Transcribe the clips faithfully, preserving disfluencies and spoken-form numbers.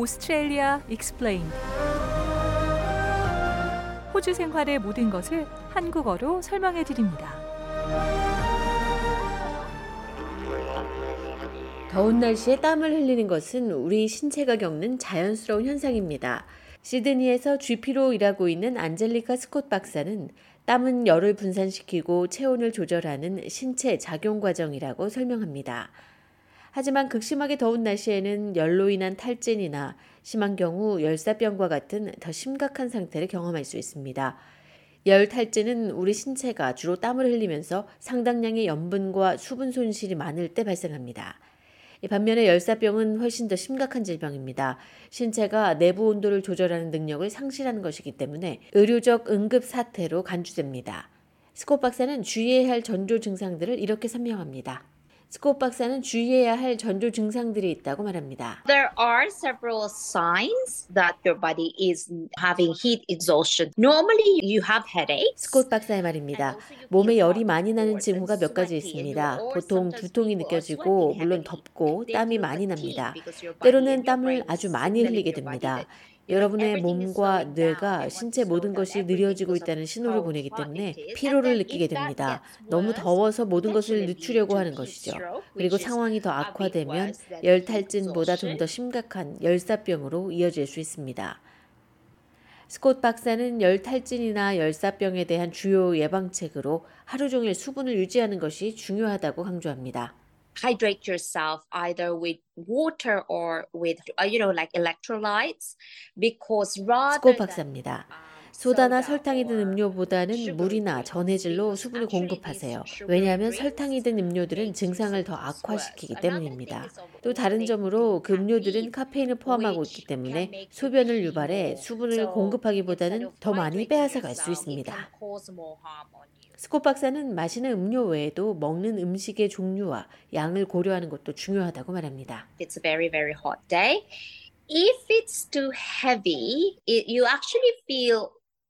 Australia Explained. 호주 생활의 모든 것을 한국어로 설명해 드립니다. 더운 날씨에 땀을 흘리는 것은 우리 신체가 겪는 자연스러운 현상입니다. 시드니에서 지피로 일하고 있는 안젤리카 스콧 박사는 땀은 열을 분산시키고 체온을 조절하는 신체 작용 과정이라고 설명합니다. 하지만 극심하게 더운 날씨에는 열로 인한 탈진이나 심한 경우 열사병과 같은 더 심각한 상태를 경험할 수 있습니다. 열 탈진은 우리 신체가 주로 땀을 흘리면서 상당량의 염분과 수분 손실이 많을 때 발생합니다. 반면에 열사병은 훨씬 더 심각한 질병입니다. 신체가 내부 온도를 조절하는 능력을 상실한 것이기 때문에 의료적 응급 사태로 간주됩니다. 스콧 박사는 주의해야 할 전조 증상들을 이렇게 설명합니다. 스콧 박사는 주의해야 할 전조 증상들이 있다고 말합니다. There are several signs that your body is having heat exhaustion. Normally you have headaches. 스콧 박사의 말입니다. 몸에 열이 많이 나는 징후가 몇 가지 있습니다. 보통 두통이 느껴지고 물론 덥고 땀이 많이 납니다. 때로는 땀을 아주 많이 흘리게 됩니다. 여러분의 몸과 뇌가 신체 모든 것이 느려지고 있다는 신호를 보내기 때문에 피로를 느끼게 됩니다. 너무 더워서 모든 것을 늦추려고 하는 것이죠. 그리고 상황이 더 악화되면 열탈진보다 좀 더 심각한 열사병으로 이어질 수 있습니다. 스콧 박사는 열탈진이나 열사병에 대한 주요 예방책으로 하루 종일 수분을 유지하는 것이 중요하다고 강조합니다. Hydrate yourself either with water or with, you know, like electrolytes, because rather 스콧 박사입니다. 소다나 설탕이 든 음료보다는 물이나 전해질로 수분을 공급하세요. 왜냐하면 설탕이 든 음료들은 증상을 더 악화시키기 때문입니다. 또 다른 점으로 그 음료들은 카페인을 포함하고 있기 때문에 소변을 유발해 수분을 공급하기보다는 더 많이 빼앗아갈 수 있습니다. 스콧 박사는 마시는 음료 외에도 먹는 음식의 종류와 양을 고려하는 것도 중요하다고 말합니다. It's a very, very hot day. If it's too heavy, it, you actually feel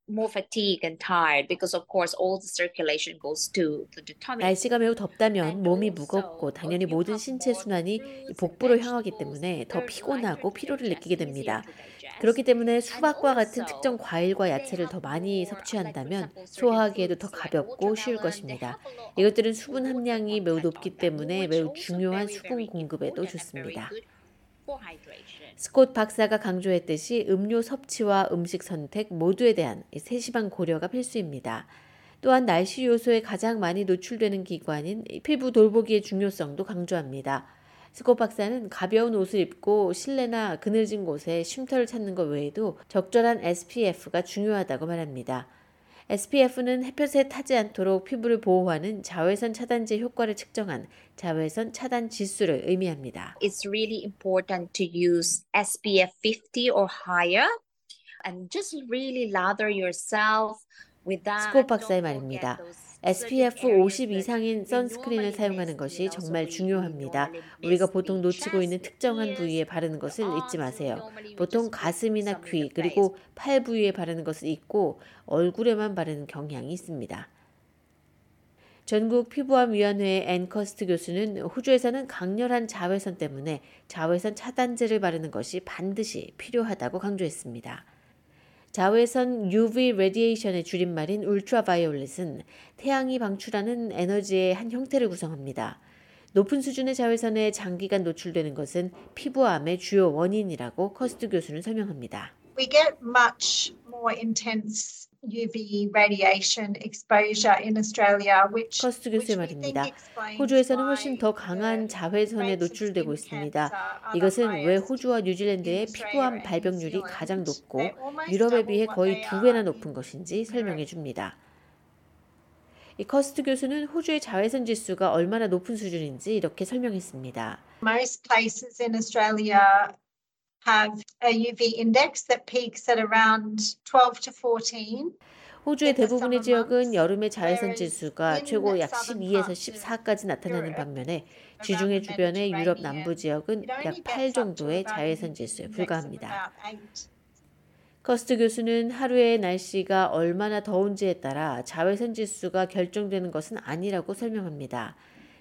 more fatigued and tired because of course all the circulation goes to the tummy. 날씨가 매우 덥다면 몸이 무겁고 당연히 모든 신체 순환이 복부로 향하기 때문에 더 피곤하고 피로를 느끼게 됩니다. 그렇기 때문에 수박과 같은 특정 과일과 야채를 더 많이 섭취한다면 소화하기에도 더 가볍고 쉬울 것입니다. 이것들은 수분 함량이 매우 높기 때문에 매우 중요한 수분 공급에도 좋습니다. 스콧 박사가 강조했듯이 음료 섭취와 음식 선택 모두에 대한 세심한 고려가 필수입니다. 또한 날씨 요소에 가장 많이 노출되는 기관인 피부 돌보기의 중요성도 강조합니다. 스콧 박사는 가벼운 옷을 입고 실내나 그늘진 곳에 쉼터를 찾는 것 외에도 적절한 에스피에프가 중요하다고 말합니다. 에스피에프는 햇볕에 타지 않도록 피부를 보호하는 자외선 차단제 효과를 측정한 자외선 차단 지수를 의미합니다. It's really important to use 에스피에프 피프티 or higher and just really lather yourself with that. 스콧 박사의 말입니다. 에스피에프 오십 이상인 선스크린을 사용하는 것이 정말 중요합니다. 우리가 보통 놓치고 있는 특정한 부위에 바르는 것을 잊지 마세요. 보통 가슴이나 귀 그리고 팔 부위에 바르는 것을 잊고 얼굴에만 바르는 경향이 있습니다. 전국 피부암위원회의 앤커스트 교수는 호주에서는 강렬한 자외선 때문에 자외선 차단제를 바르는 것이 반드시 필요하다고 강조했습니다. 자외선 유브이 레디에이션의 줄임말인 울트라바이올렛은 태양이 방출하는 에너지의 한 형태를 구성합니다. 높은 수준의 자외선에 장기간 노출되는 것은 피부암의 주요 원인이라고 커스트 교수는 설명합니다. We get much more intense 유브이 radiation exposure in Australia, which 커스트 교수의 말입니다. 호주에서는 훨씬 더 강한 자외선에 노출되고 있습니다. 이것은 왜 호주와 뉴질랜드의 피부암 발병률이 가장 높고 유럽에 비해 거의 두 배나 높은 것인지 설명해 줍니다. 이 커스트 교수는 호주의 자외선 지수가 얼마나 높은 수준인지 이렇게 설명했습니다. Most places in Australia have a 유브이 index that peaks at around twelve to fourteen. 호주의 대부분의 지역은 여름의 자외선 지수가 최고 약 십이에서 십사까지 나타나는 반면에 지중해 주변의 유럽 남부 지역은 약 팔 정도의 자외선 지수에 불과합니다. 커스트 교수는 하루의 날씨가 얼마나 더운지에 따라 자외선 지수가 결정되는 것은 아니라고 설명합니다.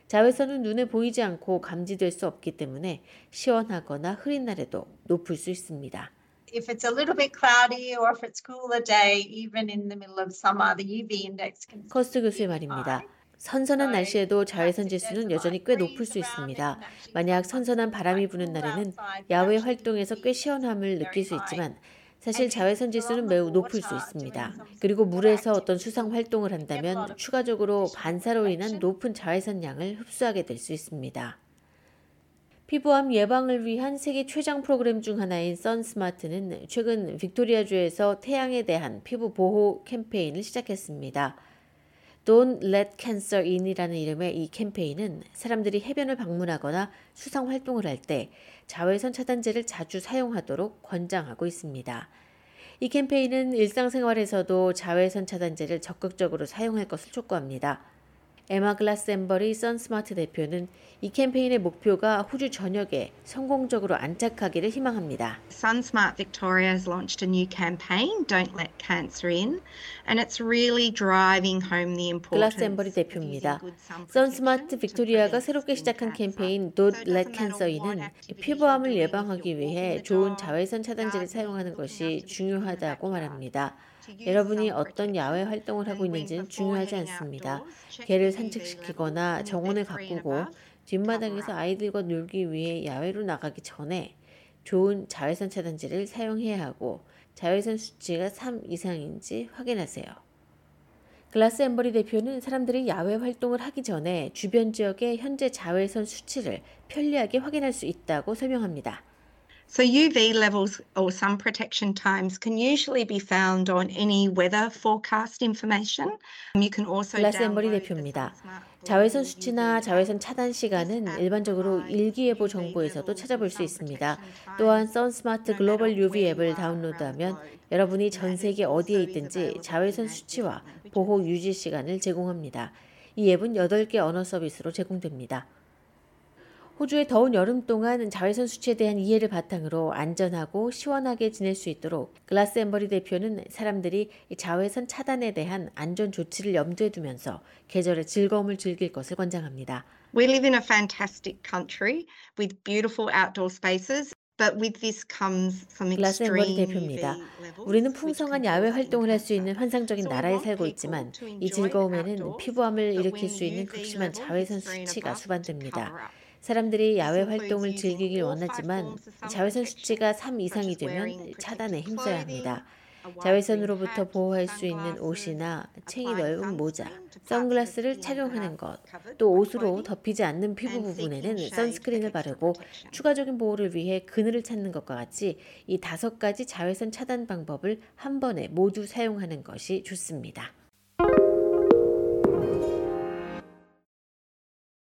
자외선은 눈에 보이지 않고 감지될 수 없기 때문에 시원하거나 흐린 날에도 높을 수 있습니다. If it's a little bit cloudy or if it's cooler day, even in the middle of summer, the U V index can. 커스 교수의 말입니다. 선선한 날씨에도 자외선 지수는 여전히 꽤 높을 수 있습니다. 만약 선선한 바람이 부는 날에는 야외 활동에서 꽤 시원함을 느낄 수 있지만 사실 자외선 지수는 매우 높을 수 있습니다. 그리고 물에서 어떤 수상 활동을 한다면 추가적으로 반사로 인한 높은 자외선 양을 흡수하게 될 수 있습니다. 피부암 예방을 위한 세계 최장 프로그램 중 하나인 선스마트는 최근 빅토리아주에서 태양에 대한 피부 보호 캠페인을 시작했습니다. Don't Let Cancer In이라는 이름의 이 캠페인은 사람들이 해변을 방문하거나 수상 활동을 할 때 자외선 차단제를 자주 사용하도록 권장하고 있습니다. 이 캠페인은 일상생활에서도 자외선 차단제를 적극적으로 사용할 것을 촉구합니다. 에마 글라센버리 선스마트 대표는 이 캠페인의 목표가 호주 전역에 성공적으로 안착하기를 희망합니다. SunSmart Victoria has launched a new campaign, Don't Let Cancer In, and it's really driving home the importance. 글라센버리 대표입니다. 선스마트 빅토리아가 새롭게 시작한 캠페인 Don't Let Cancer In은 피부암을 예방하기 위해 좋은 자외선 차단제를 사용하는 것이 중요하다고 말합니다. 여러분이 어떤 야외 활동을 하고 있는지는 중요하지 않습니다. 개를 산책시키거나 정원을 가꾸고 뒷마당에서 아이들과 놀기 위해 야외로 나가기 전에 좋은 자외선 차단제를 사용해야 하고 자외선 수치가 삼 이상인지 확인하세요. 글라스 앰버리 대표는 사람들이 야외 활동을 하기 전에 주변 지역의 현재 자외선 수치를 편리하게 확인할 수 있다고 설명합니다. So U V levels or sun protection times can usually be found on any weather forecast information. You can also 글라센버리 대표입니다. 자외선 수치나 자외선 차단 시간은 일반적으로 일기예보 정보에서도 찾아볼 수 있습니다. 또한 선스마트 글로벌 U V 앱을 다운로드하면 여러분이 전 세계 어디에 있든지 자외선 수치와 보호 유지 시간을 제공합니다. 이 앱은 여덟 개 언어 서비스로 제공됩니다. 호주의 더운 여름 동안 자외선 수치에 대한 이해를 바탕으로 안전하고 시원하게 지낼 수 있도록 글라스 앰버리 대표는 사람들이 자외선 차단에 대한 안전 조치를 염두에 두면서 계절의 즐거움을 즐길 것을 권장합니다. We live in a fantastic country with beautiful outdoor spaces. But with this comes some extreme 대표입니다. 우리는 풍성한 야외 활동을 할 수 있는 환상적인 나라에 살고 있지만 이 즐거움에는 피부암을 일으킬 수 있는 극심한 자외선 수치가 수반됩니다. 사람들이 야외 활동을 즐기길 원하지만 자외선 수치가 삼 이상이 되면 차단에 힘써야 합니다. 자외선으로부터 보호할 수 있는 옷이나 챙이 넓은 모자, 선글라스를 착용하는 것, 또 옷으로 덮이지 않는 피부 부분에는 선스크린을 바르고 추가적인 보호를 위해 그늘을 찾는 것과 같이 이 다섯 가지 자외선 차단 방법을 한 번에 모두 사용하는 것이 좋습니다.